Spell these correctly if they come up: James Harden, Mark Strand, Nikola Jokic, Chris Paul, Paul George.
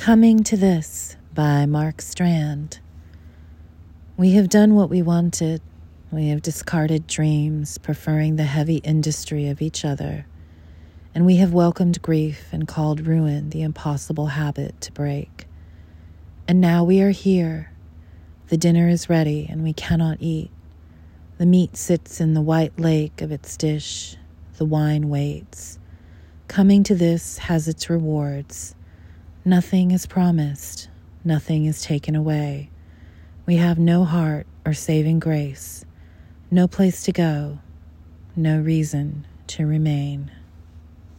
Coming to This by Mark Strand. We have done what we wanted. We have discarded dreams, preferring the heavy industry of each other. And we have welcomed grief and called ruin the impossible habit to break. And now we are here. The dinner is ready and we cannot eat. The meat sits in the white lake of its dish. The wine waits. Coming to this has its rewards. Nothing is promised, nothing is taken away. We have no heart or saving grace, no place to go, no reason to remain.